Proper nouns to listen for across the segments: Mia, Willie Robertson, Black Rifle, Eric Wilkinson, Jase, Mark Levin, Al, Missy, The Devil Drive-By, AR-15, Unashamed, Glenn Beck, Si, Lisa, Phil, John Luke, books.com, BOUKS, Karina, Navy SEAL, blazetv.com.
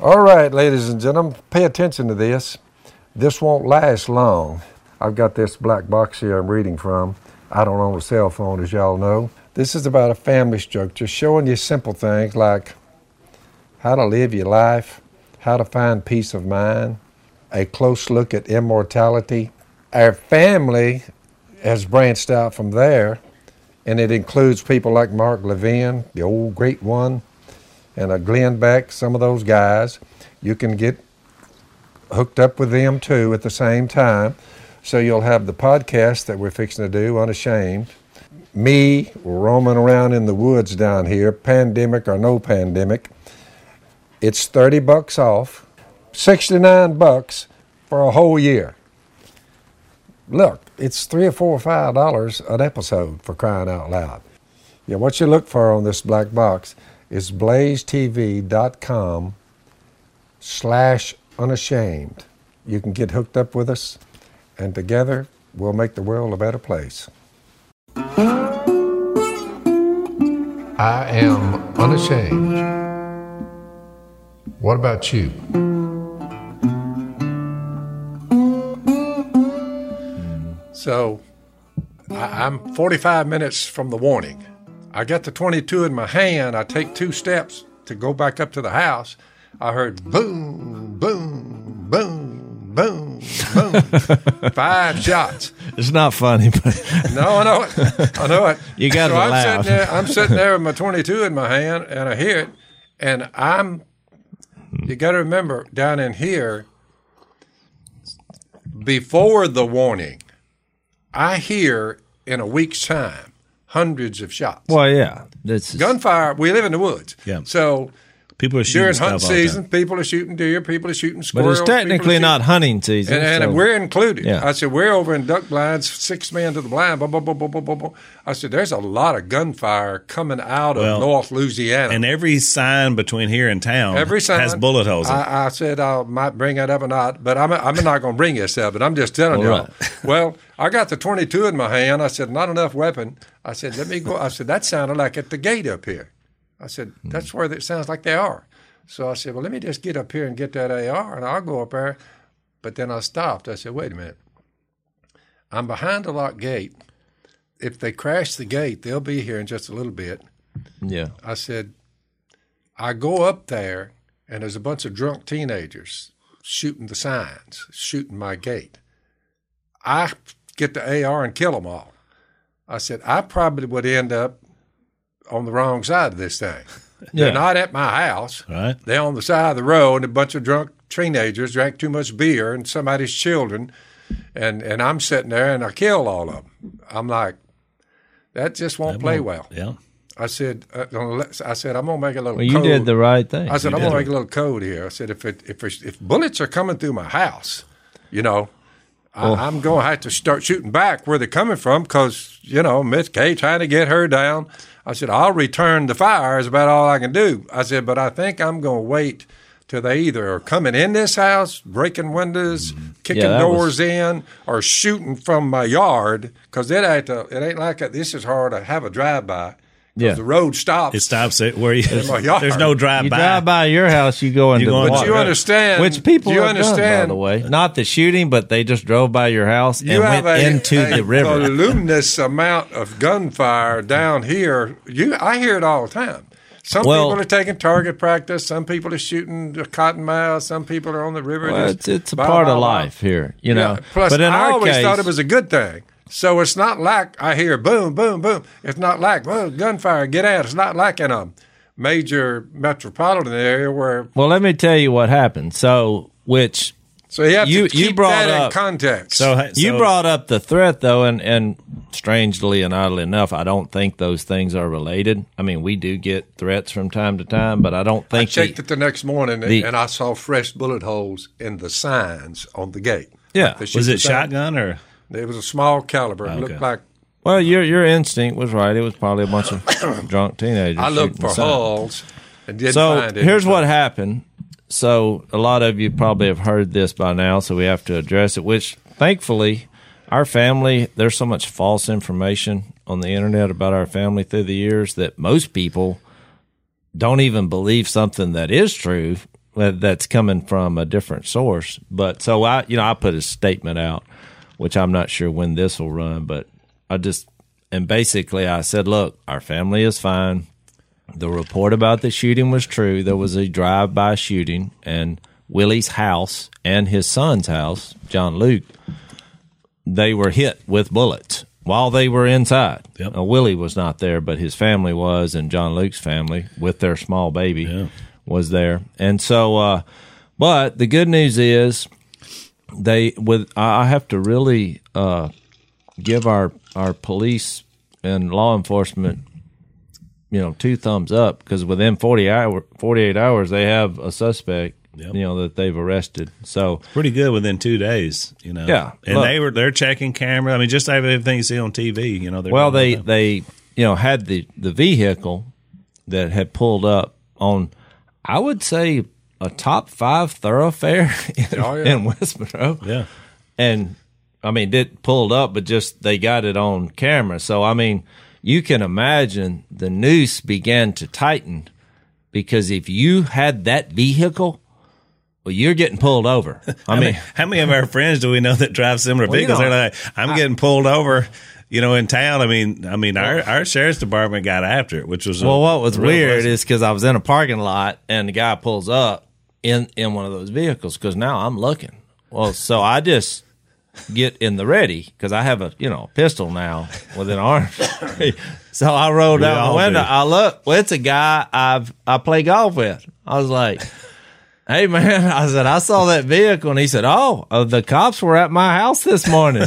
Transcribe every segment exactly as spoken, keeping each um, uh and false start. All right, ladies and gentlemen, pay attention to this. This won't last long. I've got this black box here I'm reading from. I don't own a cell phone, as y'all know. This is about a family structure, showing you simple things like how to live your life, how to find peace of mind, a close look at immortality. Our family has branched out from there, and it includes people like Mark Levin, the old great one, and a Glenn Beck, some of those guys. You can get hooked up with them too at the same time. So you'll have the podcast that we're fixing to do, Unashamed. Me roaming around in the woods down here, pandemic or no pandemic. It's thirty bucks off, sixty-nine bucks for a whole year. Look, it's three or four or five dollars an episode, for crying out loud. Yeah, what you look for on this black box is blazetv.com slash unashamed. You can get hooked up with us, and together we'll make the world a better place. I am unashamed. What about you? So I'm forty-five minutes from the warning. I got the twenty-two in my hand. I take two steps to go back up to the house. I heard boom, boom, boom, boom, boom. Five shots. It's not funny, but no, I know it. I know it. You got to so laugh. I'm sitting there, I'm sitting there with my twenty-two in my hand, and I hear it. And I'm. You got to remember, down in here, before the warning, I hear in a week's time hundreds of shots. Well, yeah, that's gunfire. We live in the woods, yeah. So people are shooting during hunt season. People are shooting deer. People are shooting squirrels. But it's technically not hunting season, and, and so we're included. Yeah. I said we're over in duck blinds, six man to the blind. Blah, blah, blah, blah, blah, blah. I said there's a lot of gunfire coming out of well, North Louisiana, and every sign between here and town, every sign has bullet holes in it. I, I said I might bring that up or not, but I'm I'm not going to bring this up. But I'm just telling you. Right. Well, I got the twenty-two in my hand. I said, not enough weapon. I said, let me go. I said, that sounded like at the gate up here. I said, that's where it sounds like they are. So I said, well, let me just get up here and get that A R, and I'll go up there. But then I stopped. I said, wait a minute. I'm behind the locked gate. If they crash the gate, they'll be here in just a little bit. Yeah. I said, I go up there, and there's a bunch of drunk teenagers shooting the signs, shooting my gate. I get the A R and kill them all. I said, I probably would end up on the wrong side of this thing. Yeah. They're not at my house. Right. They're on the side of the road, and a bunch of drunk teenagers drank too much beer and somebody's children, and, and I'm sitting there, and I kill all of them. I'm like, that just won't that play won't, well. Yeah. I said, uh, I said, I'm going to make a little well, you code. You did the right thing. I said, you I'm going to make a little code here. I said, if, it, if, it, if bullets are coming through my house, you know, Well, I'm going to have to start shooting back where they're coming from because, you know, Miss K trying to get her down. I said, I'll return the fire is about all I can do. I said, but I think I'm going to wait till they either are coming in this house, breaking windows, kicking yeah, doors was... in, or shooting from my yard because it, it ain't like a, this is hard to have a drive-by. Yeah. The road stops. It stops it where you, there's no drive-by. You drive by your house, you go into you go the water. But you understand. Which people you have understand, done, by the way. Not the shooting, but they just drove by your house you and went a, into a, the river. A voluminous amount of gunfire down here. You, I hear it all the time. Some well, people are taking target practice. Some people are shooting the cottonmouth. Some people are on the river. Well, it's, it's a bye, part bye, of life bye. Here, you know. Yeah. Plus, but in I our always case, thought it was a good thing. So it's not like I hear boom, boom, boom. It's not like, well, gunfire, get out. It's not like in a major metropolitan area where. Well, let me tell you what happened. So, which. So you have you, to keep you brought that up, in context. So, so you brought up the threat, though, and, and strangely and oddly enough, I don't think those things are related. I mean, we do get threats from time to time, but I don't think. I checked the, it the next morning, the, and I saw fresh bullet holes in the signs on the gate. Yeah. Like was it shotgun or. It was a small caliber. It okay. looked like. Well, your your instinct was right. It was probably a bunch of drunk teenagers. I looked for hulls and didn't so find it. So here's what happened. So a lot of you probably have heard this by now, so we have to address it, which thankfully our family, there's so much false information on the internet about our family through the years that most people don't even believe something that is true that's coming from a different source. But so I, you know, I put a statement out, which I'm not sure when this will run, but I just, and basically I said, look, our family is fine. The report about the shooting was true. There was a drive-by shooting, and Willie's house and his son's house, John Luke, they were hit with bullets while they were inside. Yep. Now, Willie was not there, but his family was, and John Luke's family with their small baby yeah. was there. And so, uh, but the good news is they with I have to really uh, give our our police and law enforcement, you know, two thumbs up, because within forty hour, forty-eight hours, they have a suspect, yep. you know, that they've arrested. So pretty good within two days, you know. Yeah, and look, they were they're checking camera. I mean, just everything you see on T V, you know. Well, they they you know had the the vehicle that had pulled up on, I would say, a top five thoroughfare in, oh, yeah. in West Monroe. Yeah, and I mean, it pulled up, but just they got it on camera. So I mean, you can imagine the noose began to tighten, because if you had that vehicle, well, you're getting pulled over. I, I mean, mean, how many of our friends do we know that drive similar well, vehicles? You know, they're like, I'm I, getting pulled over, you know, in town. I mean, I mean, well, our, our sheriff's department got after it, which was well. A, what was weird is because I was in a parking lot and the guy pulls up in in one of those vehicles, because now I'm looking. Well, so I just get in the ready, because I have a you know pistol now with an arm. So I rolled down yeah, the window. I look, well, it's a guy I've I play golf with. I was like, "Hey man," I said, "I saw that vehicle," and he said, "Oh, uh, the cops were at my house this morning."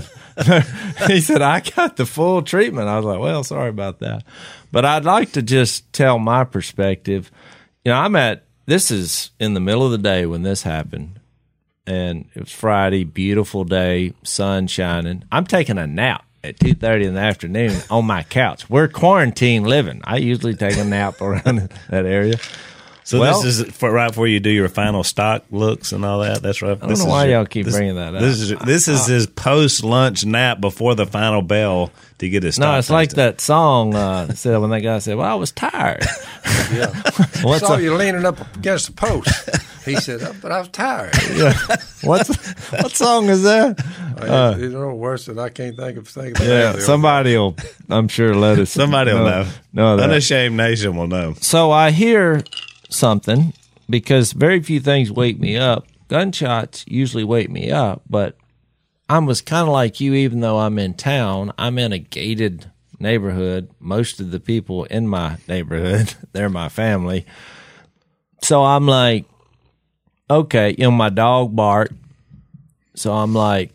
He said, "I got the full treatment." I was like, "Well, sorry about that," but I'd like to just tell my perspective. You know, I'm at this is in the middle of the day when this happened. And it was Friday, beautiful day, sun shining. I'm taking a nap at two thirty in the afternoon on my couch. We're quarantine living. I usually take a nap around that area. So well, this is for right before you do your final stock looks and all that. That's right. I don't this know why your, y'all keep this, bringing that up. This is this is his post-lunch nap before the final bell to get his stock. No, it's tasted. Like that song uh, said when that guy said, "Well, I was tired." Yeah, I saw a, you leaning up against the post. He said, "Oh, but I was tired." Yeah. What's what song is that? Uh, it's a little worse than I can't think of. Think about yeah, that. Somebody will, I'm sure, let us. Somebody will know. know that. Unashamed Nation will know. So I hear something, because very few things wake me up. Gunshots usually wake me up, but I was kind of like you, even though I'm in town, I'm in a gated neighborhood. Most of the people in my neighborhood, they're my family. So I'm like, okay, you know, my dog barked. So I'm like,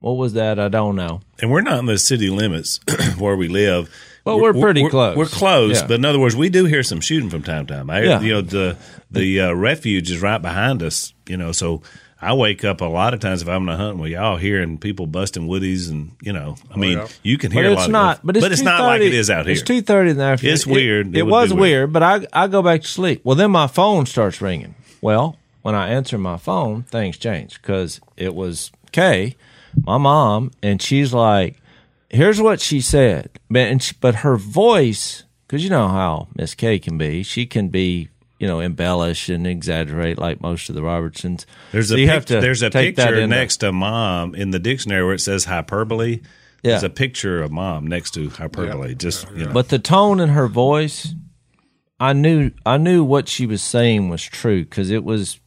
what was that? I don't know. And we're not in the city limits where we live. Well, we're, we're pretty we're, close. We're close, yeah. But in other words, we do hear some shooting from time to time. I, yeah. You know, the the uh, refuge is right behind us. You know, so I wake up a lot of times if I'm not hunting with y'all hearing people busting woodies, and you know, I mean, oh, yeah. you can hear but a lot. Not, of but it's, but it's not like it is out here. It's two thirty in the afternoon. It's weird. It, it, it was weird, weird, but I I go back to sleep. Well, then my phone starts ringing. Well, when I answer my phone, things change, because it was Kay, my mom, and she's like, here's what she said, but her voice, because you know how Miss K can be. She can be, you know, embellish and exaggerate like most of the Robertsons. There's so a, pic- there's a picture next the- to mom in the dictionary where it says hyperbole. Yeah. There's a picture of mom next to hyperbole. Yeah. Just, you know. But the tone in her voice, I knew, I knew what she was saying was true, because it was,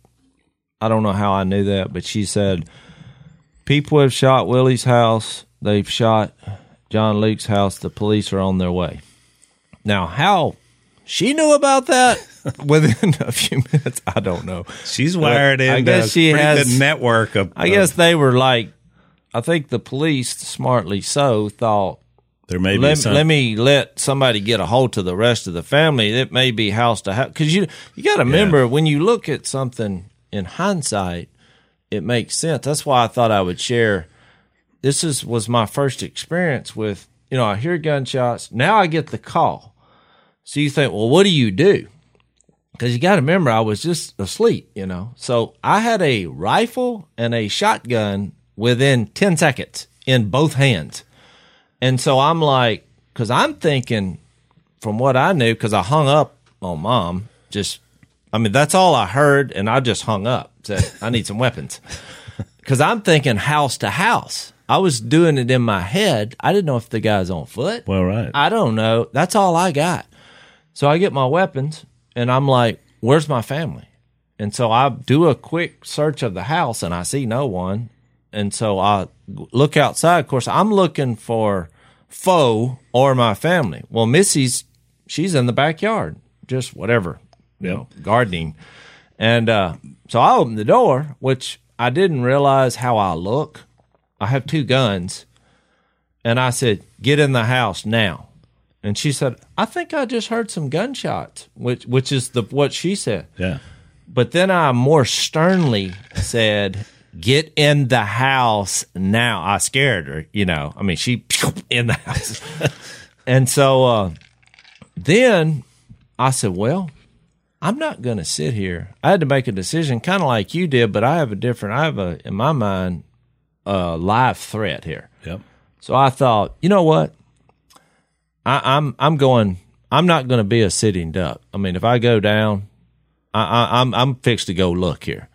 I don't know how I knew that, but she said, people have shot Willie's house. They've shot John Luke's house. The police are on their way. Now, how she knew about that within a few minutes, I don't know. She's wired in. I guess she has a network of. I guess they were like, I think the police, smartly so, thought there may be some. Let me let somebody get a hold to the rest of the family. It may be house to house, because you you got to remember, yeah. when you look at something in hindsight, it makes sense. That's why I thought I would share. This is was my first experience with, you know, I hear gunshots. Now I get the call. So you think, well, what do you do? Because you got to remember, I was just asleep, you know. So I had a rifle and a shotgun within ten seconds in both hands. And so I'm like, because I'm thinking, from what I knew, because I hung up on mom, just I mean, that's all I heard, and I just hung up, said, I need some weapons. Because I'm thinking house to house. I was doing it in my head. I didn't know if the guy's on foot. Well, right. I don't know. That's all I got. So I get my weapons, and I'm like, where's my family? And so I do a quick search of the house, and I see no one. And so I look outside. Of course, I'm looking for foe or my family. Well, Missy's, she's in the backyard, just whatever, you know, gardening. And uh, so I opened the door, which I didn't realize how I look. I have two guns. And I said, get in the house now. And she said, I think I just heard some gunshots, which which is the what she said. Yeah. But then I more sternly said, get in the house now. I scared her, you know. I mean, she in the house. And so uh, then I said, well, I'm not going to sit here. I had to make a decision, kind of like you did, but I have a different, I have a, in my mind, a live threat here. Yep. So I thought, you know what? I, I'm I'm going, I'm not going to be a sitting duck. I mean, if I go down, I, I, I'm I'm fixed to go look here.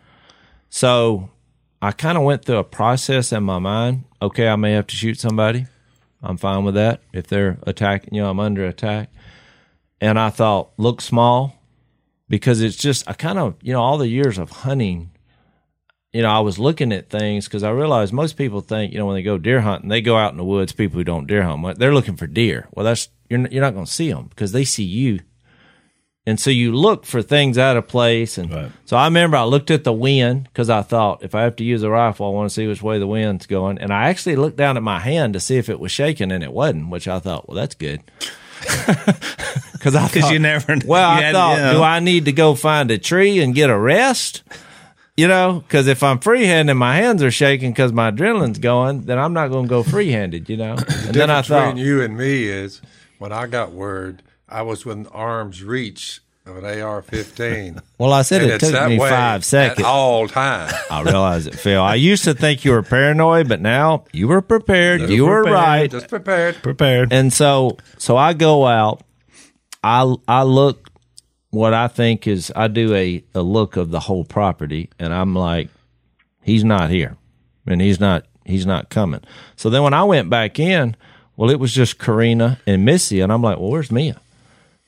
So I kind of went through a process in my mind. Okay, I may have to shoot somebody. I'm fine with that. If they're attacking, you know, I'm under attack. And I thought, look small, because it's just, I kind of, you know, all the years of hunting, you know, I was looking at things because I realized most people think, you know, when they go deer hunting, they go out in the woods, people who don't deer hunt, they're looking for deer. Well, that's you're, you're not going to see them because they see you. And so you look for things out of place. And right. So I remember I looked at the wind because I thought, if I have to use a rifle, I want to see which way the wind's going. And I actually looked down at my hand to see if it was shaking, and it wasn't, which I thought, well, that's good. Because I thought, you never, well, you I had, thought, you know, do I need to go find a tree and get a rest? You know, because if I'm freehanded and my hands are shaking because my adrenaline's going, then I'm not going to go freehanded, you know. And the then I thought, between you and me is when I got word, I was within arm's reach of an A R fifteen. Well, I said it took me five seconds. At all time. I realize it, Phil. I used to think you were paranoid, but now you were prepared. Just you prepared, were right. Just prepared. Prepared. And so, so I go out. I I look. What I think is I do a, a look of the whole property, and I'm like, he's not here, and he's not he's not coming. So then when I went back in, well, it was just Karina and Missy, and I'm like, well, where's Mia?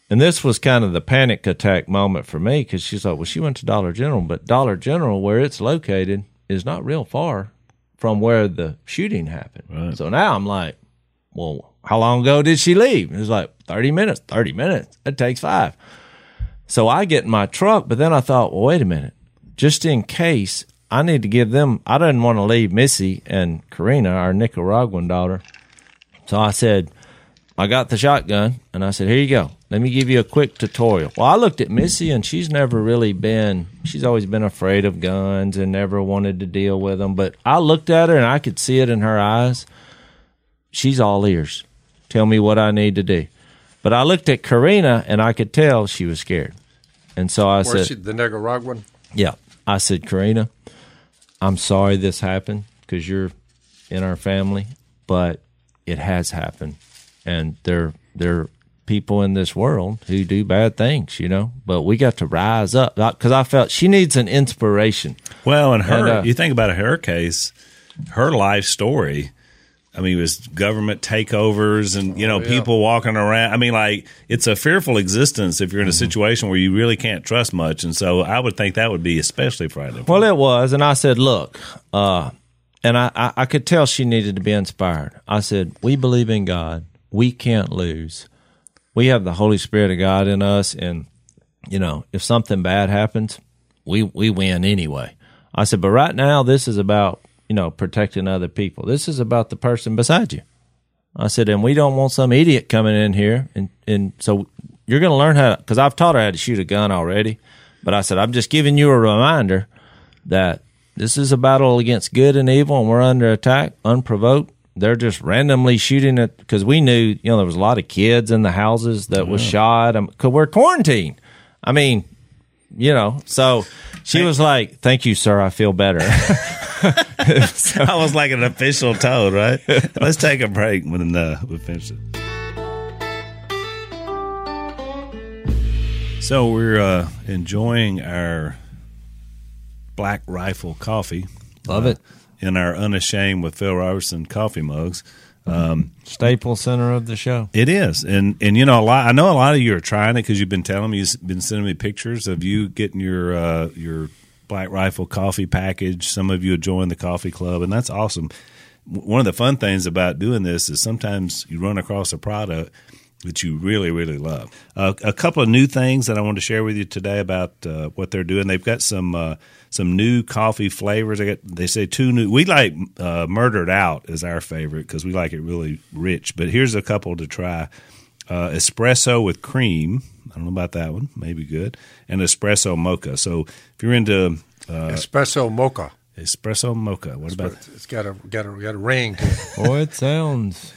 And this was kind of the panic attack moment for me because she's like, well, she went to Dollar General, but Dollar General, where it's located, is not real far from where the shooting happened. Right. So now I'm like, well, how long ago did she leave? It's like thirty minutes, thirty minutes. It takes five. So I get in my truck, but then I thought, well, wait a minute. Just in case, I need to give them – I didn't want to leave Missy and Karina, our Nicaraguan daughter. So I said, I got the shotgun, and I said, here you go. Let me give you a quick tutorial. Well, I looked at Missy, and she's never really been – she's always been afraid of guns and never wanted to deal with them. But I looked at her, and I could see it in her eyes. She's all ears. Tell me what I need to do. But I looked at Karina, and I could tell she was scared. And so I Where's said... She, the Nicaraguan? Yeah. I said, Karina, I'm sorry this happened because you're in our family, but it has happened. And there, there are people in this world who do bad things, you know, but we got to rise up. Because I felt she needs an inspiration. Well, and her, and, uh, you think about her case, her life story... I mean, it was government takeovers and, you know, oh, yeah. people walking around. I mean, like, it's a fearful existence if you're in a situation where you really can't trust much. And so I would think that would be especially frightening. Well, it was. And I said, look, uh, and I, I, I could tell she needed to be inspired. I said, we believe in God. We can't lose. We have the Holy Spirit of God in us. And, you know, if something bad happens, we, we win anyway. I said, but right now this is about, you know, protecting other people. This is about the person beside you. I said, and we don't want some idiot coming in here. And, and so you're going to learn how to, because I've taught her how to shoot a gun already. But I said, I'm just giving you a reminder that this is a battle against good and evil, and we're under attack, unprovoked. They're just randomly shooting it because we knew, you know, there was a lot of kids in the houses that yeah. was shot because we're quarantined. I mean, you know, so she was like, thank you, sir. I feel better. So, I was like an official toad, right? Let's take a break when uh, we finish it. So we're uh, enjoying our Black Rifle coffee. Love uh, it. In our Unashamed with Phil Robertson coffee mugs. Um, Staple center of the show. It is. And, and you know, a lot, I know a lot of you are trying it because you've been telling me, you've been sending me pictures of you getting your uh, your Black Rifle coffee package. Some of you have joined the coffee club, and that's awesome. One of the fun things about doing this is sometimes you run across a product that you really, really love. Uh, a couple of new things that I want to share with you today about uh, what they're doing. They've got some uh, some new coffee flavors. They got, they say two new. We like uh, Murdered Out is our favorite because we like it really rich. But here's a couple to try. Uh, espresso with cream. I don't know about that one. Maybe good. And espresso mocha. So if you're into uh, espresso mocha. Espresso mocha. What about it? It's got a got a got a ring to it. Oh, it sounds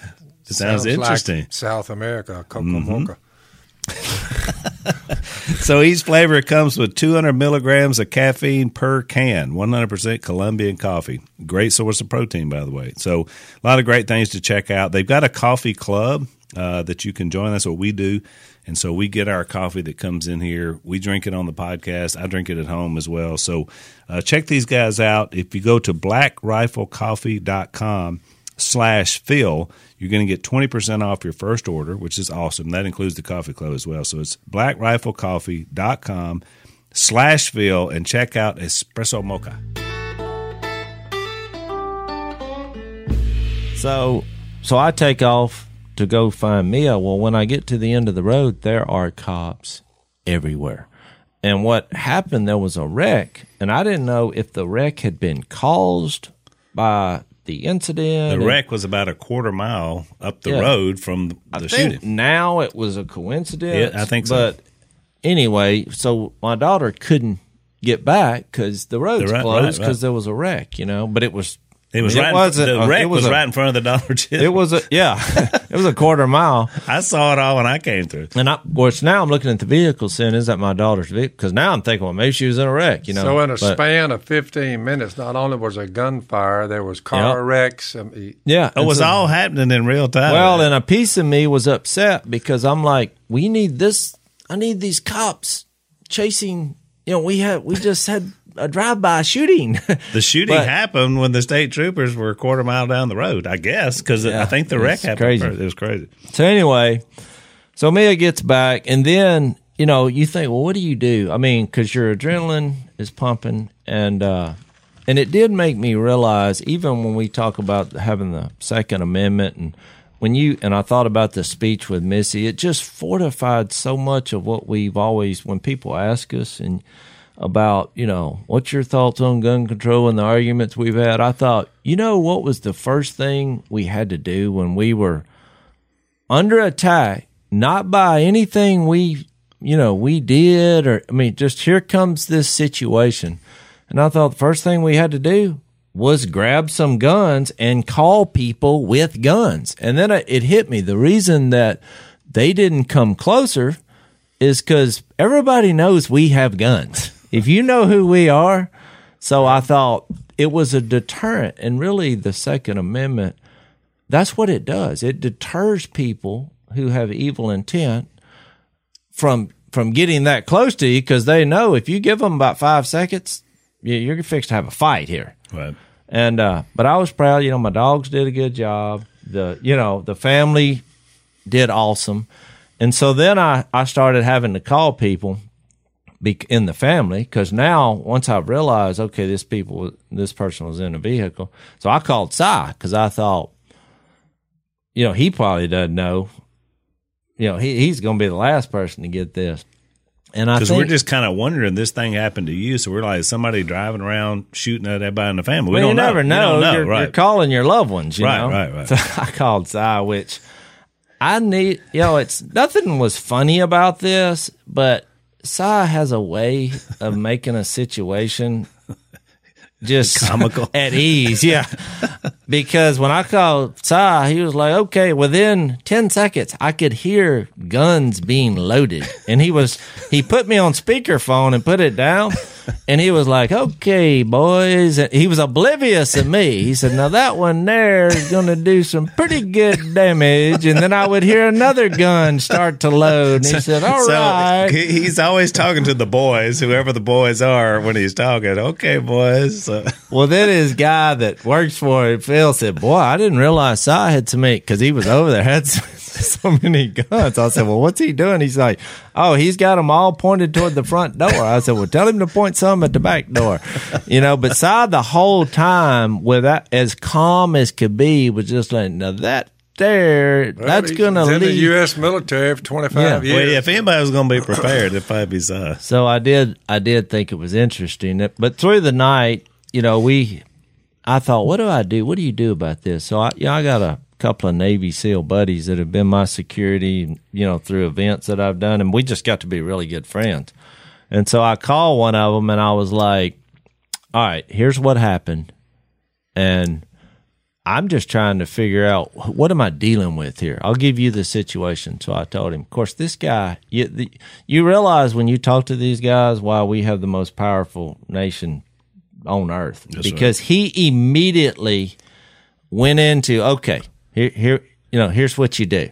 it sounds, sounds interesting. Like South America, cocoa mm-hmm. mocha. So each flavor comes with two hundred milligrams of caffeine per can. one hundred percent Colombian coffee. Great source of protein, by the way. So a lot of great things to check out. They've got a coffee club uh, that you can join. That's what we do. And so we get our coffee that comes in here. We drink it on the podcast. I drink it at home as well. So uh, check these guys out. If you go to black rifle coffee dot com slash Phil, you're going to get twenty percent off your first order, which is awesome. That includes the coffee club as well. So it's black rifle coffee dot com slash Phil and check out Espresso Mocha. So, so I take off to go find Mia. Well, when I get to the end of the road, there are cops everywhere. And what happened, there was a wreck, and I didn't know if the wreck had been caused by the incident. The wreck was about a quarter mile up the yeah. road from the I shooting. Think now it was a coincidence. Yeah, I think so. But anyway, so my daughter couldn't get back because the road's the right, closed because right, right. there was a wreck, you know, but it was It was it right. The wreck was, was right in front of the Dollar General. It was a yeah. It was a quarter mile. I saw it all when I came through. And I, of course, now I'm looking at the vehicle, saying, "Is that my daughter's vehicle?" Because now I'm thinking, "Well, maybe she was in a wreck." You know. So in a but, span of fifteen minutes, not only was there gunfire, there was car yeah. wrecks. Um, yeah, it was so, all happening in real time. Well, and a piece of me was upset because I'm like, "We need this. I need these cops chasing." You know, we had we just had. a drive-by shooting. The shooting but, happened when the state troopers were a quarter mile down the road, I guess, because yeah, I think the wreck happened crazy. First. It was crazy. So anyway, so Mia gets back, and then, you know, you think, well, what do you do? I mean, because your adrenaline is pumping, and uh, and it did make me realize, even when we talk about having the Second Amendment, and when you and I thought about the speech with Missy, it just fortified so much of what we've always, when people ask us, and about, you know, what's your thoughts on gun control and the arguments we've had, I thought, you know what was the first thing we had to do when we were under attack, not by anything we, you know, we did or, I mean, just here comes this situation. And I thought the first thing we had to do was grab some guns and call people with guns. And then it hit me. The reason that they didn't come closer is because everybody knows we have guns. If you know who we are, so I thought it was a deterrent. And really the Second Amendment, that's what it does. It deters people who have evil intent from from getting that close to you because they know if you give them about five seconds, you're fixed to have a fight here. Right. And uh, but I was proud. You know, my dogs did a good job. The you know the family did awesome. And so then I, I started having to call people in the family because now once I realized, okay, this people this person was in a vehicle, so I called Si because I thought, you know, he probably doesn't know. You know, he he's going to be the last person to get this. And I because we're just kind of wondering, this thing happened to you, so we're like somebody driving around shooting at everybody in the family. We well, don't you never know. know. You don't know. You're, right. you're calling your loved ones. You right, know? right, right. So I called Si, which. I need, you know, it's nothing was funny about this, but Si has a way of making a situation just comical at ease. Yeah. Because when I called Si, he was like, okay, within ten seconds, I could hear guns being loaded. And he was, he put me on speakerphone and put it down. And he was like, okay, boys. And he was oblivious of me. He said, now that one there is going to do some pretty good damage. And then I would hear another gun start to load. And he said, all so, right. So he's always talking to the boys, whoever the boys are, when he's talking. Okay, boys. So. Well, then his guy that works for him, Phil, said, boy, I didn't realize Si had to make, because he was over there, had so, so many guns. I said, well, what's he doing? He's like, oh, he's got them all pointed toward the front door. I said, well, tell him to point some at the back door. You know, but Si the whole time, with that, as calm as could be, was just like, now that there, well, that's going to leave. In the U S military for twenty-five yeah. years. Well, yeah, if anybody was going to be prepared, it'd probably be Si. So I did, I did think it was interesting. But through the night, you know, we, I thought, what do I do? What do you do about this? So I, you know, I got a couple of Navy SEAL buddies that have been my security, you know, through events that I've done, and we just got to be really good friends. And so I called one of them, and I was like, all right, here's what happened, and I'm just trying to figure out, what am I dealing with here? I'll give you the situation. So I told him, of course, this guy, you, the, you realize when you talk to these guys why we have the most powerful nation on earth. That's because right. He immediately went into, okay, here, here, you know, here's what you do.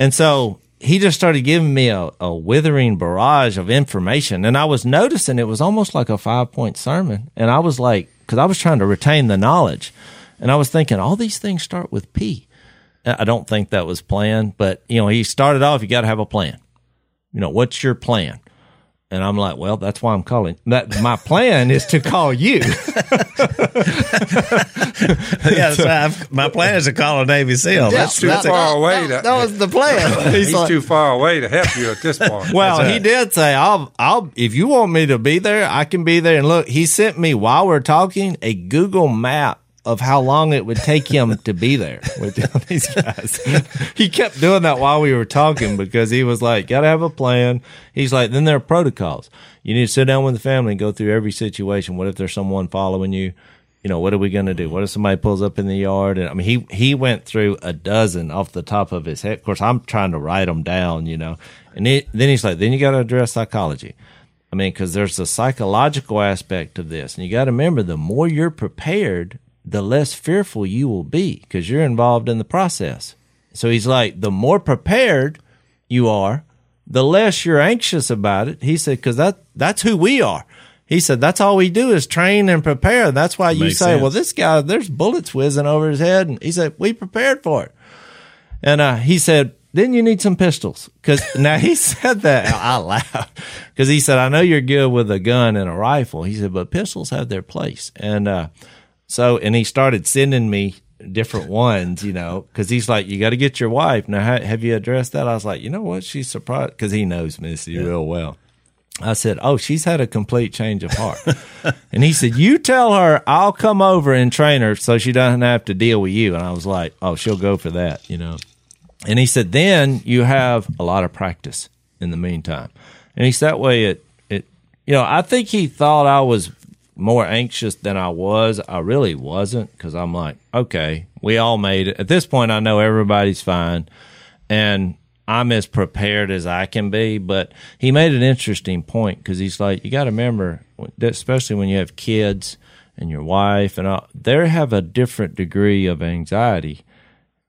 And so he just started giving me a, a withering barrage of information. And I was noticing it was almost like a five-point sermon. And I was like, because I was trying to retain the knowledge. And I was thinking, all these things start with P. I don't think that was planned, but, you know, he started off, you got to have a plan. You know, what's your plan? And I'm like, well, that's why I'm calling. That my plan is to call you. Yeah, so I've, my plan is to call a Navy SEAL. Yeah, that's too that's far a, away. To, that, that was the plan. He's, he's like, too far away to help you at this point. Well, that's he right. did say, "I'll, I'll. If you want me to be there, I can be there." And look, he sent me while we're talking a Google map of how long it would take him to be there with these guys. He kept doing that while we were talking, because he was like, got to have a plan. He's like, then there are protocols. You need to sit down with the family and go through every situation. What if there's someone following you? You know, what are we going to do? What if somebody pulls up in the yard? And I mean, he, he went through a dozen off the top of his head. Of course, I'm trying to write them down, you know. And it, then he's like, then you got to address psychology. I mean, because there's a psychological aspect of this. And you got to remember, the more you're prepared, the less fearful you will be, because you're involved in the process. So he's like, the more prepared you are, the less you're anxious about it. He said, because that, that's who we are. He said, that's all we do is train and prepare. That's why you Makes say, sense. Well, this guy, there's bullets whizzing over his head. And he said, we prepared for it. And uh, he said, then you need some pistols. Because now he said that out loud, because he said, I know you're good with a gun and a rifle. He said, but pistols have their place. And, uh, So, and he started sending me different ones, you know, because he's like, you got to get your wife. Now, how, have you addressed that? I was like, you know what? She's surprised, because he knows Missy yeah. real well. I said, oh, she's had a complete change of heart. And he said, you tell her I'll come over and train her so she doesn't have to deal with you. And I was like, oh, she'll go for that, you know. And he said, then you have a lot of practice in the meantime. And he said, that way it, it, you know, I think he thought I was more anxious than I was. I really wasn't, because I'm like, okay, we all made it. At this point, I know everybody's fine, and I'm as prepared as I can be. But he made an interesting point, because he's like, you got to remember, especially when you have kids and your wife, and all, they have a different degree of anxiety,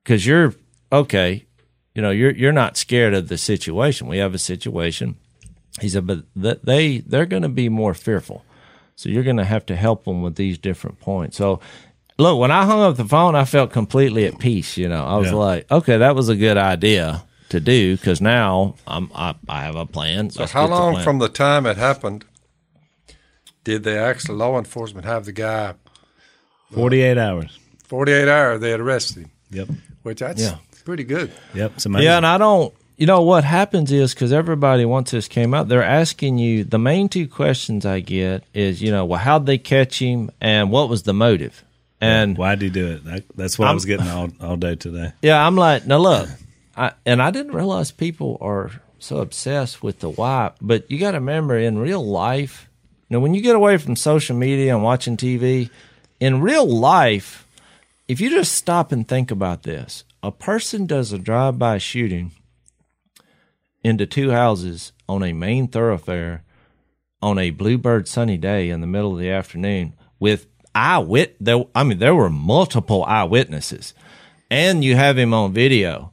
because you're, okay, you know, you're you're not scared of the situation. We have a situation. He said, but th- they, they're going to be more fearful. So you're going to have to help them with these different points. So, look, when I hung up the phone, I felt completely at peace, you know. I was yeah. like, okay, that was a good idea to do, because now I'm, I, I have a plan. So Let's how long plan. From the time it happened did the actual law enforcement have the guy? forty-eight uh, hours. forty-eight hours they had arrested him. Yep. Which that's yeah. pretty good. Yep. It's amazing. Yeah, and I don't. You know, what happens is, because everybody, once this came out, they're asking you, the main two questions I get is, you know, well, how'd they catch him, and what was the motive? And why'd he do it? I, that's what I'm, I was getting all, all day today. Yeah, I'm like, now look, I, and I didn't realize people are so obsessed with the why, but you got to remember, in real life, you know, when you get away from social media and watching T V, in real life, if you just stop and think about this, a person does a drive-by shooting into two houses on a main thoroughfare on a bluebird sunny day in the middle of the afternoon with eyewit. There, I mean, there were multiple eyewitnesses, and you have him on video.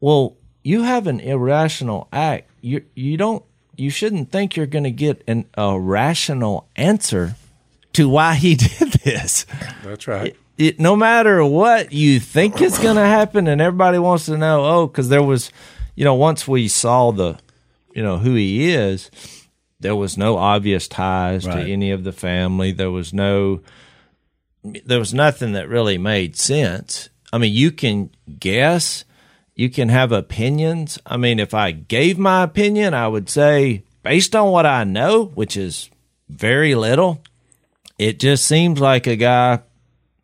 Well, you have an irrational act. You you don't. You shouldn't think you're going to get an, a rational answer to why he did this. That's right. It, it, no matter what you think is going to happen, and everybody wants to know, oh, because there was, you know, once we saw the, you know, who he is, there was no obvious ties right. to any of the family. There was no, there was nothing that really made sense. I mean, you can guess. You can have opinions. I mean, if I gave my opinion, I would say, based on what I know, which is very little, it just seems like a guy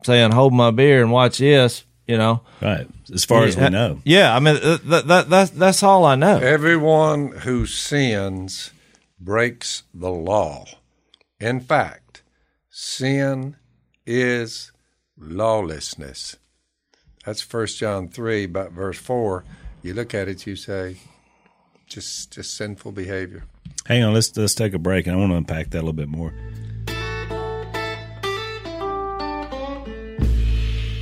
saying, hold my beer and watch this, you know. Right, as far yeah, as we know. Yeah, I mean, that, that, that, that's all I know. Everyone who sins breaks the law. In fact, sin is lawlessness. That's First John three, about verse four. You look at it, you say, just just sinful behavior. Hang on, let's, let's take a break, and I want to unpack that a little bit more.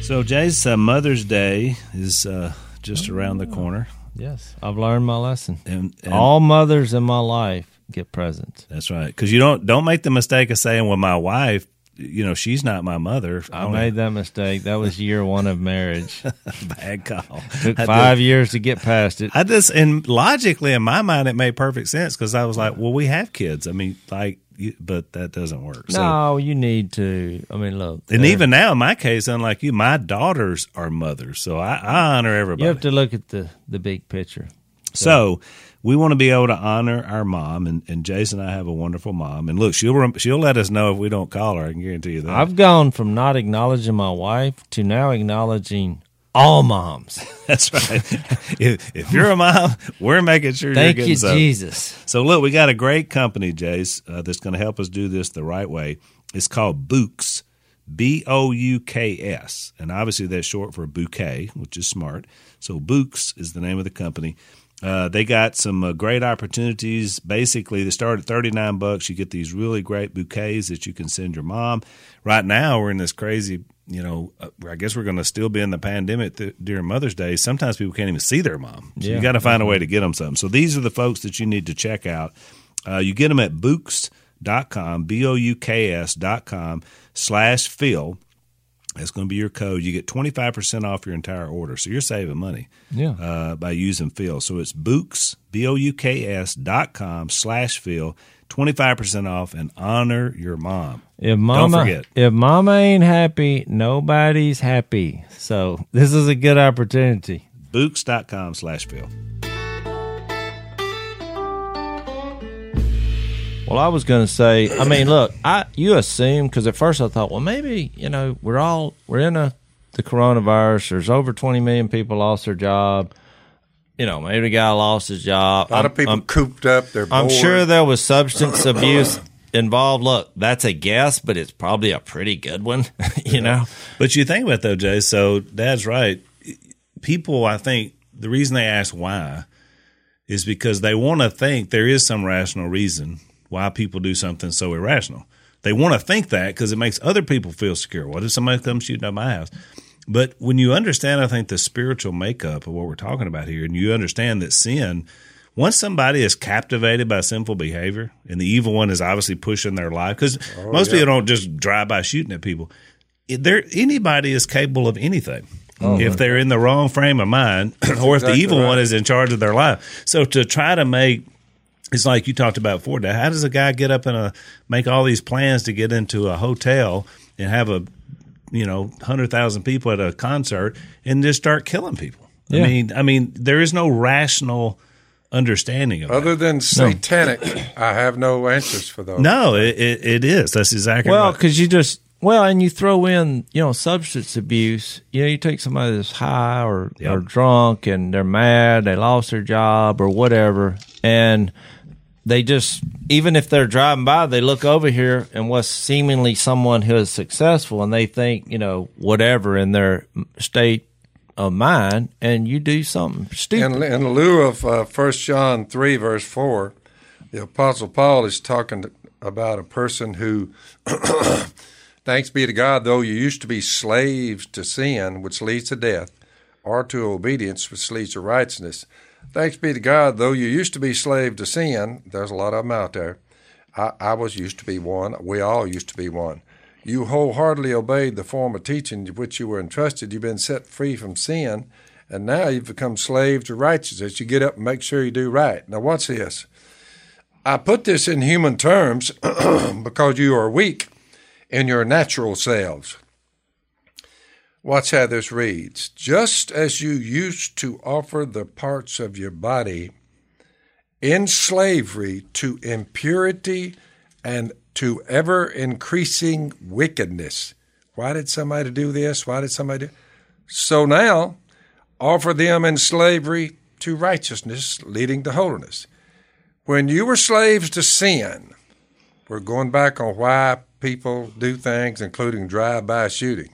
So, Jase, uh, Mother's Day is uh, just oh, around the corner. Yes, I've learned my lesson. And, and all mothers in my life get presents. That's right, because you don't don't make the mistake of saying, well, my wife, you know, she's not my mother. I, I made that mistake. That was year one of marriage. Bad call. Took five years to get past it. I just, and logically in my mind, it made perfect sense because I was like, well, we have kids. I mean, like, but that doesn't work. So, no, you need to. I mean, look. And even now, in my case, unlike you, my daughters are mothers. So I, I honor everybody. You have to look at the, the big picture. So, so we want to be able to honor our mom, and, and Jase and I have a wonderful mom. And look, she'll she'll let us know if we don't call her. I can guarantee you that. I've gone from not acknowledging my wife to now acknowledging all moms. That's right. if, if you're a mom, we're making sure Thank you're getting something. Thank you, something. Jesus. So look, we got a great company, Jase, uh, that's going to help us do this the right way. It's called BOUKS, B O U K S. And obviously that's short for bouquet, which is smart. So BOUKS is the name of the company. Uh, they got some uh, great opportunities. Basically, they start at thirty-nine bucks. You get these really great bouquets that you can send your mom. Right now, we're in this crazy, you know, uh, I guess we're going to still be in the pandemic th- during Mother's Day. Sometimes people can't even see their mom. So yeah. you got to find mm-hmm. a way to get them something. So these are the folks that you need to check out. Uh, you get them at books dot com, B O U K S dot com slash Phil. That's going to be your code. You get twenty-five percent off your entire order. So you're saving money yeah. uh, by using Phil. So it's BOUKS, B O U K S dot com slash Phil, twenty-five percent off, and honor your mom. If mama, Don't forget. If mama ain't happy, nobody's happy. So this is a good opportunity. BOUKS dot com slash Phil. Well, I was going to say, I mean, look, I you assume, because at first I thought, well, maybe, you know, we're all, we're in a, the coronavirus, there's over twenty million people lost their job, you know, maybe the guy lost his job. A lot I'm, of people I'm, cooped up, they're bored. I'm sure there was substance abuse involved. Look, that's a guess, but it's probably a pretty good one, you yeah. know. But you think about it, though, Jay, so Dad's right. People, I think, the reason they ask why is because they want to think there is some rational reason why people do something so irrational. They want to think that because it makes other people feel secure. What if somebody comes shooting at my house? But when you understand, I think, the spiritual makeup of what we're talking about here, and you understand that sin, once somebody is captivated by sinful behavior, and the evil one is obviously pushing their life, because oh, most yeah. people don't just drive by shooting at people. There, anybody is capable of anything. Oh, if they're in the wrong frame of mind, or if exactly the evil right. one is in charge of their life. So to try to make It's like you talked about before. How does a guy get up and make all these plans to get into a hotel and have a, you know, hundred thousand people at a concert and just start killing people? Yeah. I mean, I mean, there is no rational understanding of it. Other that. than satanic, no. I have no answers for those. No, it it, it is. That's exactly well, right. Well, because you just well, and you throw in, you know, substance abuse. You know, you take somebody that's high or yep. or drunk, and they're mad, they lost their job or whatever, and they just, even if they're driving by, they look over here and what's seemingly someone who is successful, and they think, you know, whatever in their state of mind, and you do something stupid. In, in lieu of uh, First John three, verse four, The Apostle Paul is talking about a person who, thanks be to God, though you used to be slaves to sin, which leads to death, or to obedience, which leads to righteousness. Thanks be to God, though you used to be slave to sin, there's a lot of them out there. I, I was used to be one. We all used to be one. You wholeheartedly obeyed the form of teaching to which you were entrusted. You've been set free from sin, and now you've become slaves to righteousness. You get up and make sure you do right. Now watch this. I put this in human terms because you are weak in your natural selves. Watch how this reads. Just as you used to offer the parts of your body in slavery to impurity and to ever-increasing wickedness. Why did somebody do this? Why did somebody do it? So now, offer them in slavery to righteousness, leading to holiness. When you were slaves to sin, we're going back on why people do things, including drive-by shooting.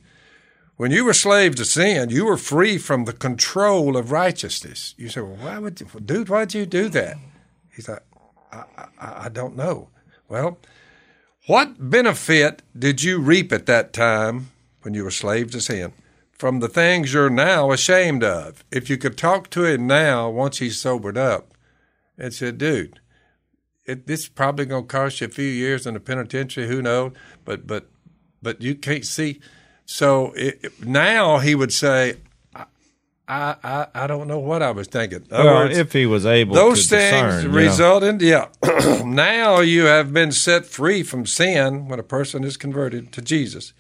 When you were slaves to sin, you were free from the control of righteousness. You say, well, why would you, dude, why'd you do that? He's like, I, I, I don't know. Well, what benefit did you reap at that time when you were slaves to sin from the things you're now ashamed of? If you could talk to him now once he's sobered up and said, dude, it, this is probably going to cost you a few years in the penitentiary, who knows, but but but you can't see. So it, it, now he would say, I, I I don't know what I was thinking. Well, words, if he was able those to things discern, resulted, yeah. yeah. Now you have been set free from sin when a person is converted to Jesus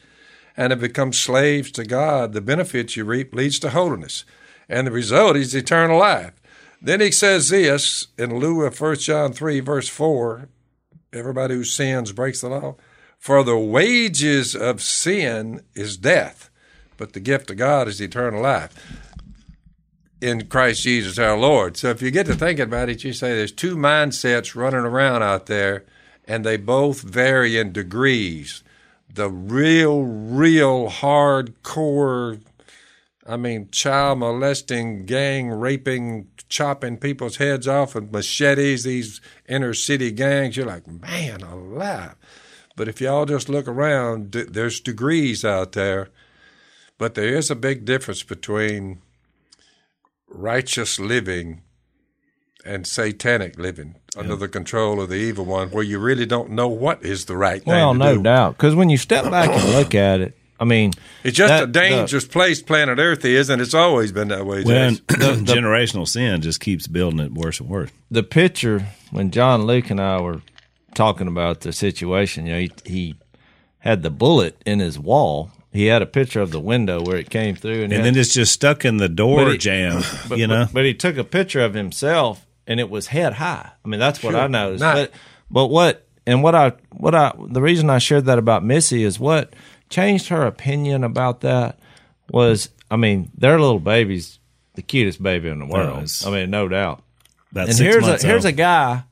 and have become slaves to God. The benefit you reap leads to holiness, and the result is eternal life. Then he says this in lieu of First John three, verse four, everybody who sins breaks the law. For the wages of sin is death, but the gift of God is eternal life in Christ Jesus our Lord. So if you get to thinking about it, you say there's two mindsets running around out there, and they both vary in degrees. The real, real hardcore, I mean, child molesting, gang raping, chopping people's heads off with machetes, these inner city gangs, you're like, man, alive. But if y'all just look around, there's degrees out there. But there is a big difference between righteous living and satanic living under the control of the evil one, where you really don't know what is the right thing to do. Well, no doubt. Because when you step back and look at it, I mean, it's just that, a dangerous the, place planet Earth is, and it's always been that way. When the, the, generational sin just keeps building it worse and worse. The picture, when John Luke and I were talking about the situation, you know, he, he had the bullet in his wall. He had a picture of the window where it came through. And, and then it's just stuck in the door jam, but, you know. But, but he took a picture of himself, and it was head high. I mean, that's what sure, I noticed. Not, but, but what – and what I – what I the reason I shared that about Missy is what – changed her opinion about that was, I mean, their little baby's the cutest baby in the world. Yes. I mean, no doubt. That's and here's a, here's a guy,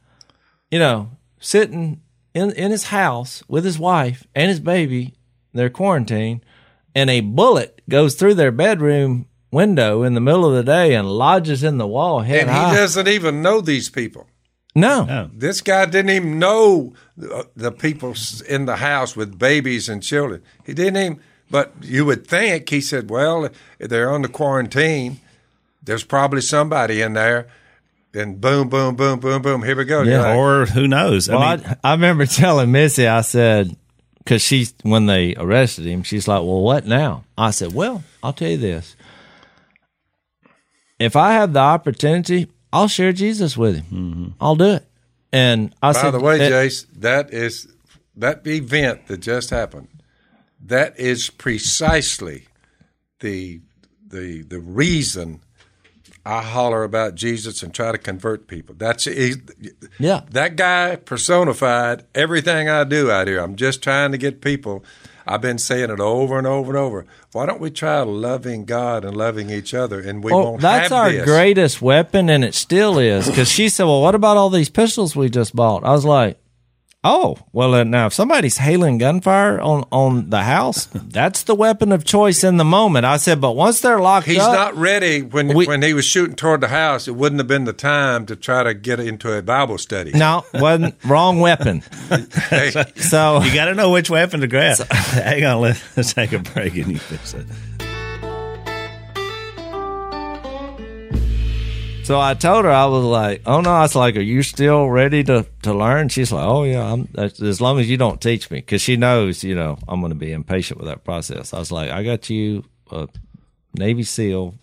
you know, sitting in, in his house with his wife and his baby, they're quarantined, and a bullet goes through their bedroom window in the middle of the day and lodges in the wall head and high. He doesn't even know these people. No. no. This guy didn't even know the people in the house with babies and children. He didn't even, but you would think, he said, well, they're on the quarantine. There's probably somebody in there. And boom, boom, boom, boom, boom, here we go. Yeah. Like, or who knows? Well, I, mean, I, I remember telling Missy, I said, because she, when they arrested him, she's like, well, what now? I said, well, I'll tell you this. If I have the opportunity, I'll share Jesus with him. Mm-hmm. I'll do it. And I By said, the way, it, Jase, that is that event that just happened. That is precisely the the the reason I holler about Jesus and try to convert people. That's he, yeah. That guy personified everything I do out here. I'm just trying to get people. I've been saying it over and over and over. Why don't we try loving God and loving each other, and we well, won't have this? That's our greatest weapon, and it still is. Because she said, well, what about all these pistols we just bought? I was like, Oh, well, uh, now, if somebody's hailing gunfire on, on the house, that's the weapon of choice in the moment. I said, but once they're locked He's up. He's not ready. When we, when he was shooting toward the house, it wouldn't have been the time to try to get into a Bible study. No, wasn't. Wrong weapon. Hey, so you got to know which weapon to grab. So, hang on, let's take a break and you fix it. So I told her, I was like, oh, no, I was like, are you still ready to, to learn? She's like, oh, yeah, I'm, as long as you don't teach me. Because she knows, you know, I'm going to be impatient with that process. I was like, I got you a Navy SEAL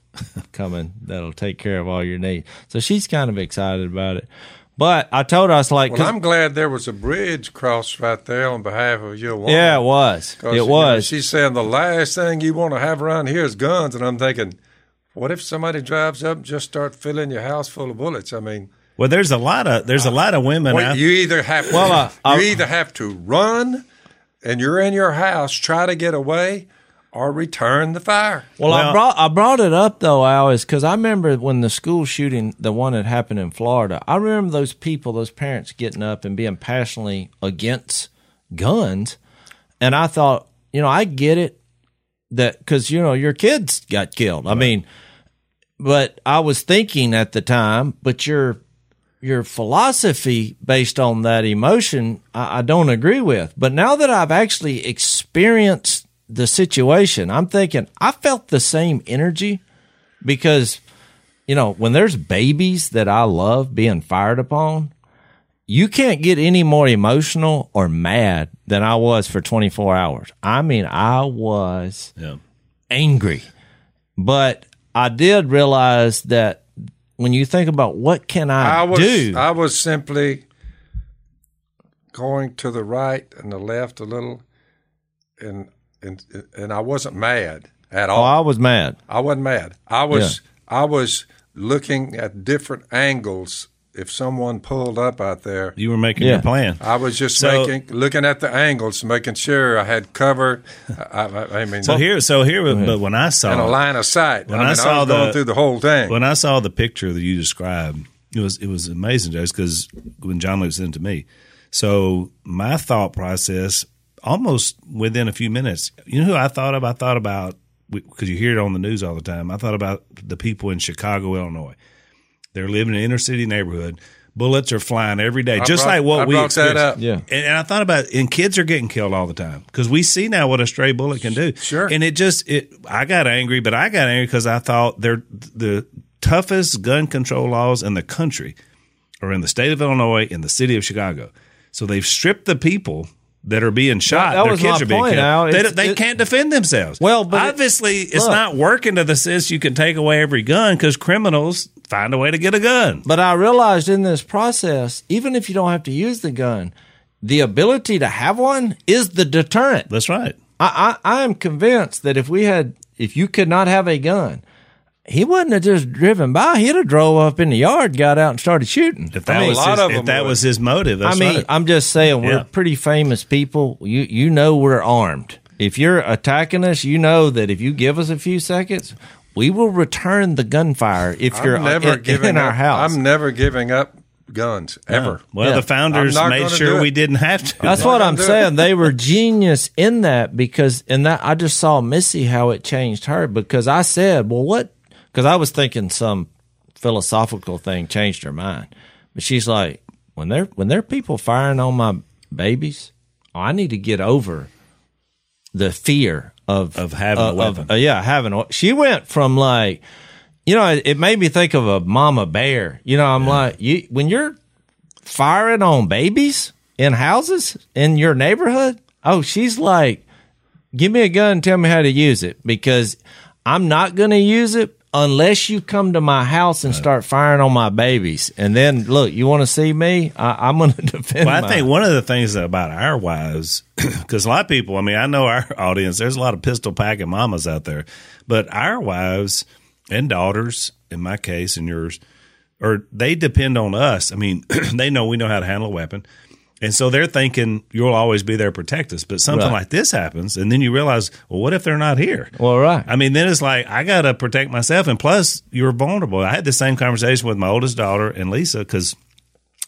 coming that'll take care of all your needs. So she's kind of excited about it. But I told her, I was like... Well, I'm glad there was a bridge crossed right there on behalf of your woman. Yeah, it was. It you was. Know, she's saying the last thing you want to have around here is guns. And I'm thinking... What if somebody drives up and just start filling your house full of bullets? I mean, well, there's a lot of there's I, a lot of women. Well, out. You either have to, well, uh, you I'll, either have to run, and you're in your house, try to get away, or return the fire. Well, well I brought I brought it up though, Al, is because I remember when the school shooting, the one that happened in Florida. I remember those people, those parents getting up and being passionately against guns, and I thought, you know, I get it that because you know your kids got killed. Right. I mean. But I was thinking at the time, but your your philosophy based on that emotion, I, I don't agree with. But now that I've actually experienced the situation, I'm thinking I felt the same energy because, you know, when there's babies that I love being fired upon, you can't get any more emotional or mad than I was for twenty-four hours. I mean, I was yeah. angry, but... I did realize that when you think about what can I, I was, do. I was simply going to the right and the left a little, and and and I wasn't mad at all. Oh, I was mad. I wasn't mad. I was yeah. I was looking at different angles. If someone pulled up out there. You were making yeah. your plan. I was just so, making, looking at the angles, making sure I had cover. I, I, I mean, so here, so here, but when I saw and a line of sight, when I, I, mean, I saw I was the, going through the whole thing. When I saw the picture that you described, it was it was amazing, Jase, because when John Luke sent it to me, so my thought process almost within a few minutes. You know who I thought of? I thought about because you hear it on the news all the time. I thought about the people in Chicago, Illinois. They're living in an inner city neighborhood. Bullets are flying every day, I just brought, like what I we brought that up. Yeah. And, and I thought about it, and kids are getting killed all the time because we see now what a stray bullet can do. Sure. And it just it. I got angry, but I got angry because I thought they're the toughest gun control laws in the country are in the state of Illinois, in the city of Chicago. So they've stripped the people that are being shot. Well, that their was kids my are being point, killed. They, they it, can't defend themselves. Well, but obviously it, it's not working to the sense you can take away every gun because criminals find a way to get a gun. But I realized in this process, even if you don't have to use the gun, the ability to have one is the deterrent. That's right. I, I, I am convinced that if we had, if you could not have a gun, he wouldn't have just driven by. He'd have drove up in the yard, got out, and started shooting. If that, I mean, was, his, if that was his motive, that's I mean, right. I'm just saying we're yeah. pretty famous people. You you know we're armed. If you're attacking us, you know that if you give us a few seconds, we will return the gunfire if I'm you're never in, giving in our up, house. I'm never giving up guns, ever. No. Well, yeah. the founders made sure we didn't have to. That's what I'm saying. It. They were genius in that because in that I just saw Missy, how it changed her because I said, well, what? Because I was thinking some philosophical thing changed her mind, but she's like, when they're when there are people firing on my babies, oh, I need to get over the fear of of having uh, a weapon. Of, uh, yeah, having. A, she went from like, you know, it, it made me think of a mama bear. You know, I'm yeah. like, you when you're firing on babies in houses in your neighborhood, oh, she's like, give me a gun, and tell me how to use it because I'm not going to use it. Unless you come to my house and start firing on my babies. And then, look, you want to see me? I, I'm going to defend Well, I my... think one of the things about our wives, because a lot of people, I mean, I know our audience, there's a lot of pistol-packing mamas out there. But our wives and daughters, in my case and yours, or they depend on us. I mean, they know we know how to handle a weapon. And so they're thinking you'll always be there to protect us. But something right. like this happens, and then you realize, well, what if they're not here? Well, right. I mean, then it's like, I got to protect myself. And plus, you're vulnerable. I had the same conversation with my oldest daughter and Lisa because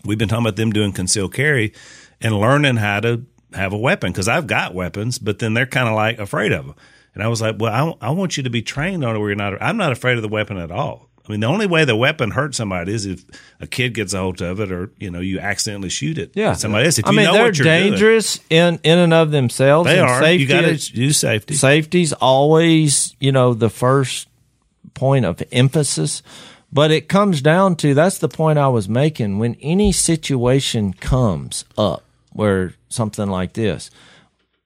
we've been talking about them doing concealed carry. and learning how to have a weapon, because I've got weapons, but then they're kind of like afraid of them. And I was like, well, I, I want you to be trained on it where you're not. I'm not afraid of the weapon at all. I mean, the only way the weapon hurts somebody is if a kid gets a hold of it, or, you know, you accidentally shoot it yeah. at somebody else. If I you mean, know they're what you're dangerous doing, in, in and of themselves. They and are. Safety, you got to do safety. Safety's always, you know, the first point of emphasis. But it comes down to, that's the point I was making, when any situation comes up where something like this,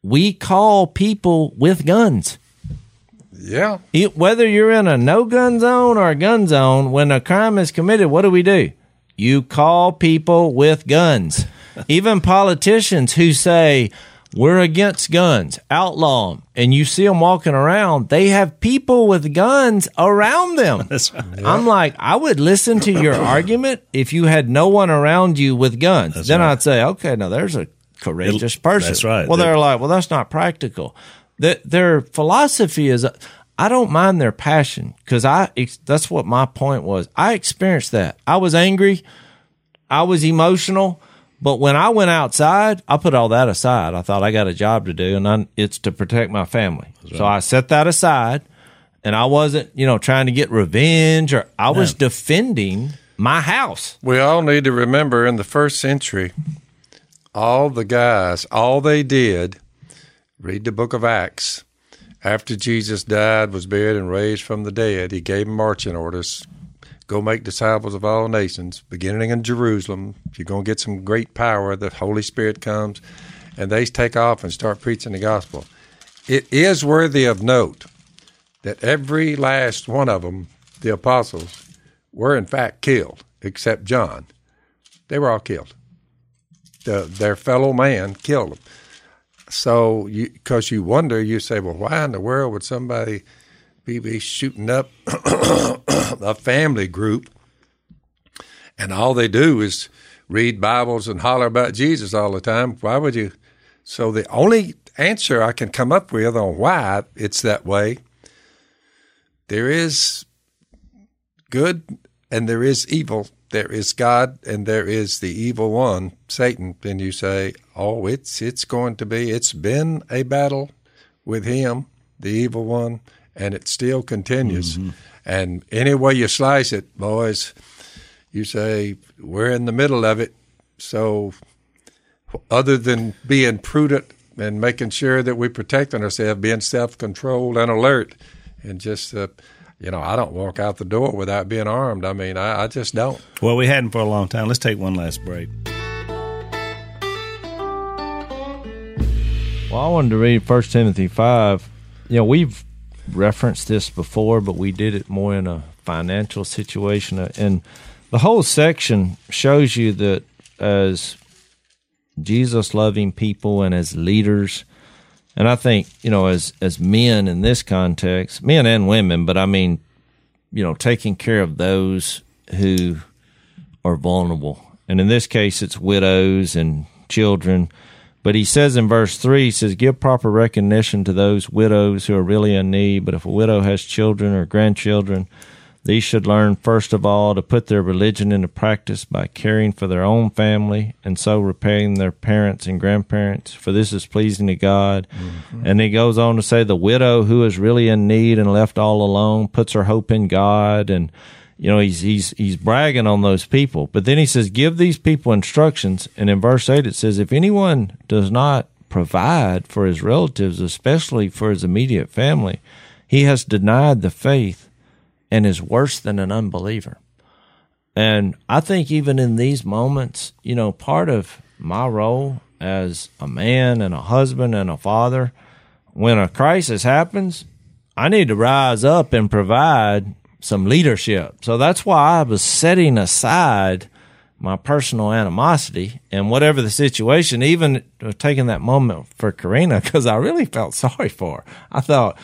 we call people with guns. Yeah. It, whether you're in a no-gun zone or a gun zone, when a crime is committed, what do we do? You call people with guns. Even politicians who say, we're against guns, outlaw them, and you see them walking around, they have people with guns around them. That's right. Yeah. I'm like, I would listen to your argument if you had no one around you with guns. That's then right. I'd say, okay, now there's a courageous person. That's right. Well, they're like, well, that's not practical. Their philosophy is, I don't mind their passion, because I. That's what my point was. I experienced that. I was angry. I was emotional. But when I went outside, I put all that aside. I thought, I got a job to do, and I, it's to protect my family. Right. So I set that aside, and I wasn't, you know, trying to get revenge, or I was no. defending my house. We all need to remember, in the first century, all the guys, all they did, read the book of Acts. After Jesus died, was buried, and raised from the dead, he gave them marching orders. Go make disciples of all nations, beginning in Jerusalem. If you're going to get some great power, the Holy Spirit comes, and they take off and start preaching the gospel. It is worthy of note that every last one of them, the apostles, were in fact killed, except John. They were all killed. The, their fellow man killed them. So, because you, you wonder, you say, well, why in the world would somebody be shooting up a family group, and all they do is read Bibles and holler about Jesus all the time? Why would you? So the only answer I can come up with on why it's that way, there is good and there is evil. There is God and there is the evil one, Satan. Then you say, oh, it's it's going to be, it's been a battle with him, the evil one, and it still continues. Mm-hmm. And any way you slice it, boys, you say, we're in the middle of it. So other than being prudent and making sure that we're protecting ourselves, being self-controlled and alert, and just, uh, you know, I don't walk out the door without being armed. I mean, I, I just don't. Well, we hadn't for a long time. Let's take one last break. Well, I wanted to read First Timothy five. You know, we've referenced this before, but we did it more in a financial situation, and the whole section shows you that as Jesus loving people and as leaders, and I think, you know, as as men in this context, men and women, but I mean, you know, taking care of those who are vulnerable, and in this case it's widows and children. But he says in verse three, he says, give proper recognition to those widows who are really in need. But if a widow has children or grandchildren, these should learn, first of all, to put their religion into practice by caring for their own family and so repaying their parents and grandparents, for this is pleasing to God. Mm-hmm. And he goes on to say, the widow who is really in need and left all alone puts her hope in God. And, you know, he's he's he's bragging on those people. But then he says, give these people instructions. And in verse eight, it says, if anyone does not provide for his relatives, especially for his immediate family, he has denied the faith and is worse than an unbeliever. And I think even in these moments, you know, part of my role as a man and a husband and a father, when a crisis happens, I need to rise up and provide some leadership. So that's why I was setting aside my personal animosity and whatever the situation, even taking that moment for Karina, because I really felt sorry for her. I thought,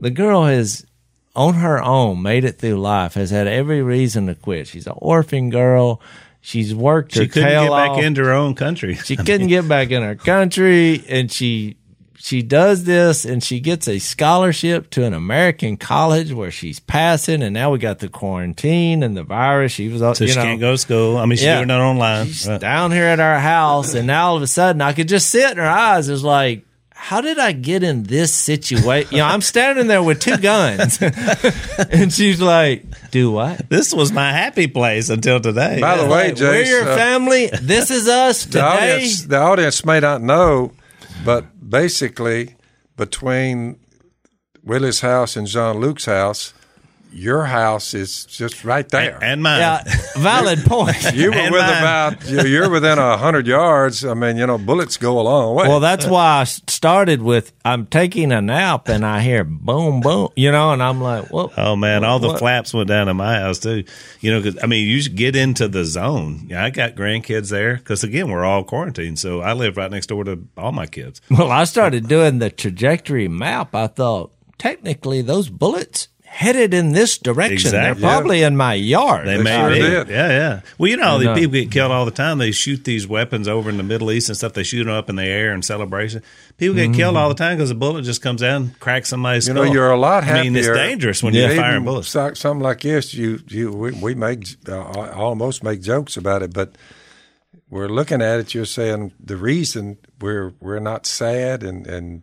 the girl has, on her own, made it through life, has had every reason to quit. She's an orphan girl. She's worked her tail off. She couldn't get back into her own country. She couldn't get back in her country, and she She does this, and she gets a scholarship to an American college where she's passing, and now we got the quarantine and the virus. She was, so you she know, can't go to school. I mean, she's yeah, doing it online. She's right. down here at our house, and now all of a sudden, I could just see it in her eyes. It was like, how did I get in this situation? You know, I'm standing there with two guns, and she's like, do what? This was my happy place until today. By the way, like, Jase, we're your uh, family. This is us today. The audience, the audience may not know, but basically, between Willie's house and John Luke's house, your house is just right there. And, and mine. Yeah, valid point. You were and with mine. about, you're within one hundred yards. I mean, you know, bullets go a long way. Well, that's why I started with, I'm taking a nap and I hear boom, boom, you know, and I'm like, whoa. Oh, man, what, all the what? flaps went down in my house, too. You know, because, I mean, you get into the zone. Yeah, I got grandkids there because, again, we're all quarantined. So I live right next door to all my kids. Well, I started doing the trajectory map. I thought, technically, those bullets headed in this direction. Exactly. They're probably yeah. in my yard. They, they may sure be. Did. Yeah, yeah. Well, you know, the people get killed all the time. They shoot these weapons over in the Middle East and stuff. They shoot them up in the air in celebration. People get mm-hmm. killed all the time because a bullet just comes out and cracks somebody's skull. You know, you're a lot happier. I mean, it's dangerous when yeah. you're firing bullets. Something like this, you, you, we, we make uh, almost make jokes about it, but we're looking at it. You're saying the reason we're we're not sad and and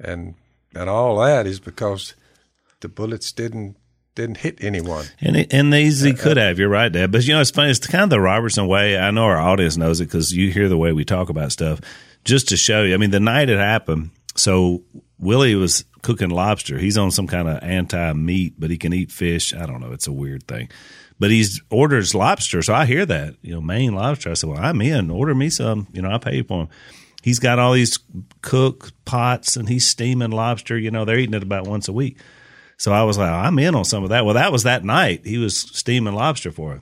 and and all that is because the bullets didn't didn't hit anyone. And it, and they easily could have. You're right, Dad. But, you know, it's funny. It's kind of the Robertson way. I know our audience knows it because you hear the way we talk about stuff. Just to show you, I mean, the night it happened, so Willie was cooking lobster. He's on some kind of anti-meat, but he can eat fish. I don't know. It's a weird thing. But he's orders lobster, so I hear that. You know, Maine lobster. I said, well, I'm in. Order me some. You know, I'll pay for them. He's got all these cook pots, and he's steaming lobster. You know, they're eating it about once a week. So I was like, I'm in on some of that. Well, that was that night. He was steaming lobster for it.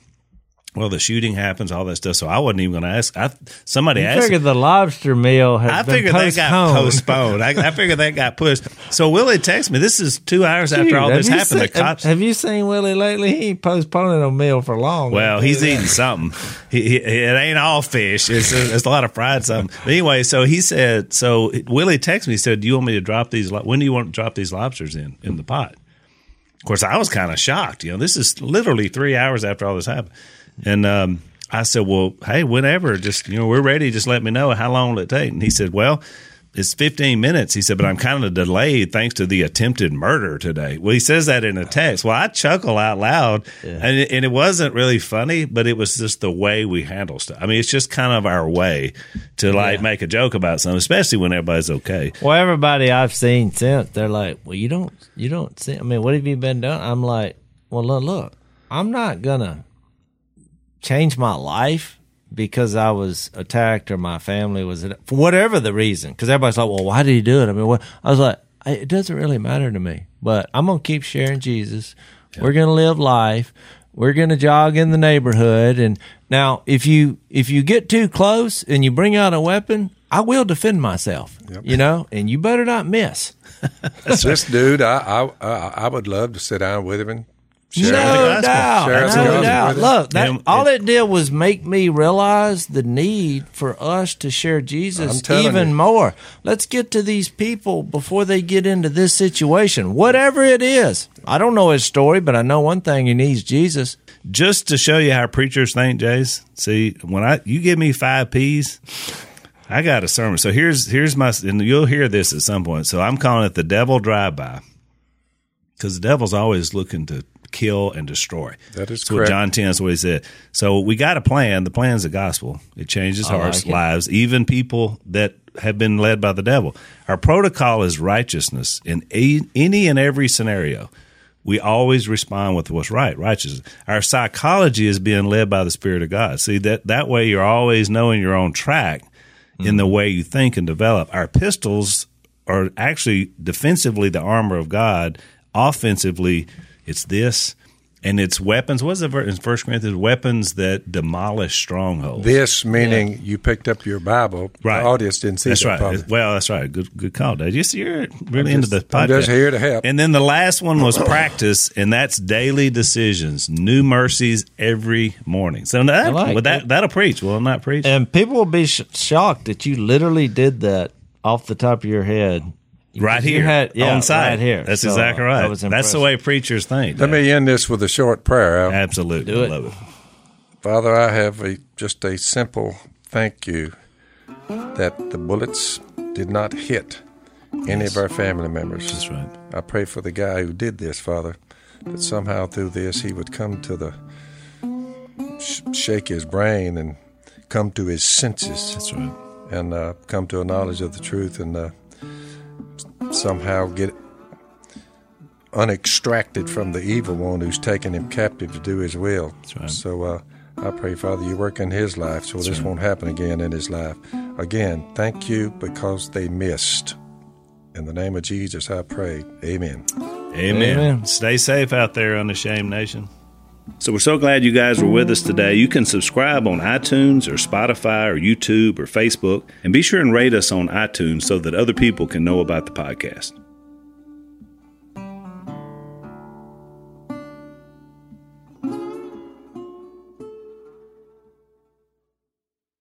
Well, the shooting happens, all that stuff. So I wasn't even going to ask. I, somebody you asked. I figured the lobster meal had I been figured postponed. that got postponed. I, I figured that got pushed. So Willie texted me. This is two hours Dude, after all this happened. Seen, the cops. Have you seen Willie lately? He ain't postponing a meal for long. Well, he's eating something. He, he, it ain't all fish. It's a, it's a lot of fried something. But anyway, so he said. So Willie texted me. He said, "Do you want me to drop these? When do you want to drop these lobsters in in the pot?" Of course, I was kind of shocked. You know, this is literally three hours after all this happened. And um, I said, well, hey, whenever, just, you know, we're ready. Just let me know. How long will it take? And he said, well, it's fifteen minutes. He said, but I'm kind of delayed thanks to the attempted murder today. Well, he says that in a text. Well, I chuckle out loud. Yeah. And, it, and it wasn't really funny, but it was just the way we handle stuff. I mean, it's just kind of our way to, like, yeah. make a joke about something, especially when everybody's okay. Well, everybody I've seen since, they're like, well, you don't, you don't see. I mean, what have you been doing? I'm like, well, look, look I'm not going to change my life because I was attacked or my family was attacked, for whatever the reason. Because everybody's like, well, why did he do it? I mean, what? I was like, it doesn't really matter to me, but I'm going to keep sharing Jesus. Yeah. We're going to live life. We're going to jog in the neighborhood. And now if you, if you get too close and you bring out a weapon, I will defend myself, yep. you know, and you better not miss. This dude, I, I, I would love to sit down with him and Sheriff no doubt, no doubt. Look, that, all it did was make me realize the need for us to share Jesus even you. more. Let's get to these people before they get into this situation, whatever it is. I don't know his story, but I know one thing: he needs Jesus. Just to show you how preachers think, Jase. See, when I you give me five P's, I got a sermon. So here's here's my, and you'll hear this at some point. So I'm calling it the Devil Drive-By, because the devil's always looking to kill and destroy. That is correct. So John ten is what he said. So we got a plan. The plan is the gospel. It changes hearts, like lives, even people that have been led by the devil. Our protocol is righteousness in a, any and every scenario. We always respond with what's right, righteousness. Our psychology is being led by the Spirit of God. See, that, that way you're always knowing your own track mm-hmm. in the way you think and develop. Our pistols are actually defensively the armor of God, offensively it's this, and it's weapons. What is it in First Corinthians? Weapons that demolish strongholds. This meaning yeah. you picked up your Bible. Right. The audience didn't see that's that. That's right. Well, that's right. Good good call, Dad. You're really just, into the podcast. I'm just here to help. And then the last one was practice, and that's daily decisions, new mercies every morning. So that, like well, that, that'll preach. Well, I'm not preaching. And people will be shocked that you literally did that off the top of your head. Right here, had, yeah, on site. Right here. That's so, exactly right. That That's the way preachers think. Let yeah. me end this with a short prayer, Al. Absolutely. Do it. I love it. Father, I have a, just a simple thank you that the bullets did not hit any yes. of our family members. That's right. I pray for the guy who did this, Father, that somehow through this he would come to the, sh- shake his brain and come to his senses. That's right. And uh, come to a knowledge of the truth and uh, somehow get unextracted from the evil one who's taken him captive to do his will. That's right. So uh, I pray, Father, you work in his life so That's this right. won't happen again in his life. Again, thank you because they missed. In the name of Jesus, I pray. Amen. Amen. Amen. Stay safe out there, Unashamed Nation. So we're so glad you guys were with us today. You can subscribe on iTunes or Spotify or YouTube or Facebook, and be sure and rate us on iTunes so that other people can know about the podcast.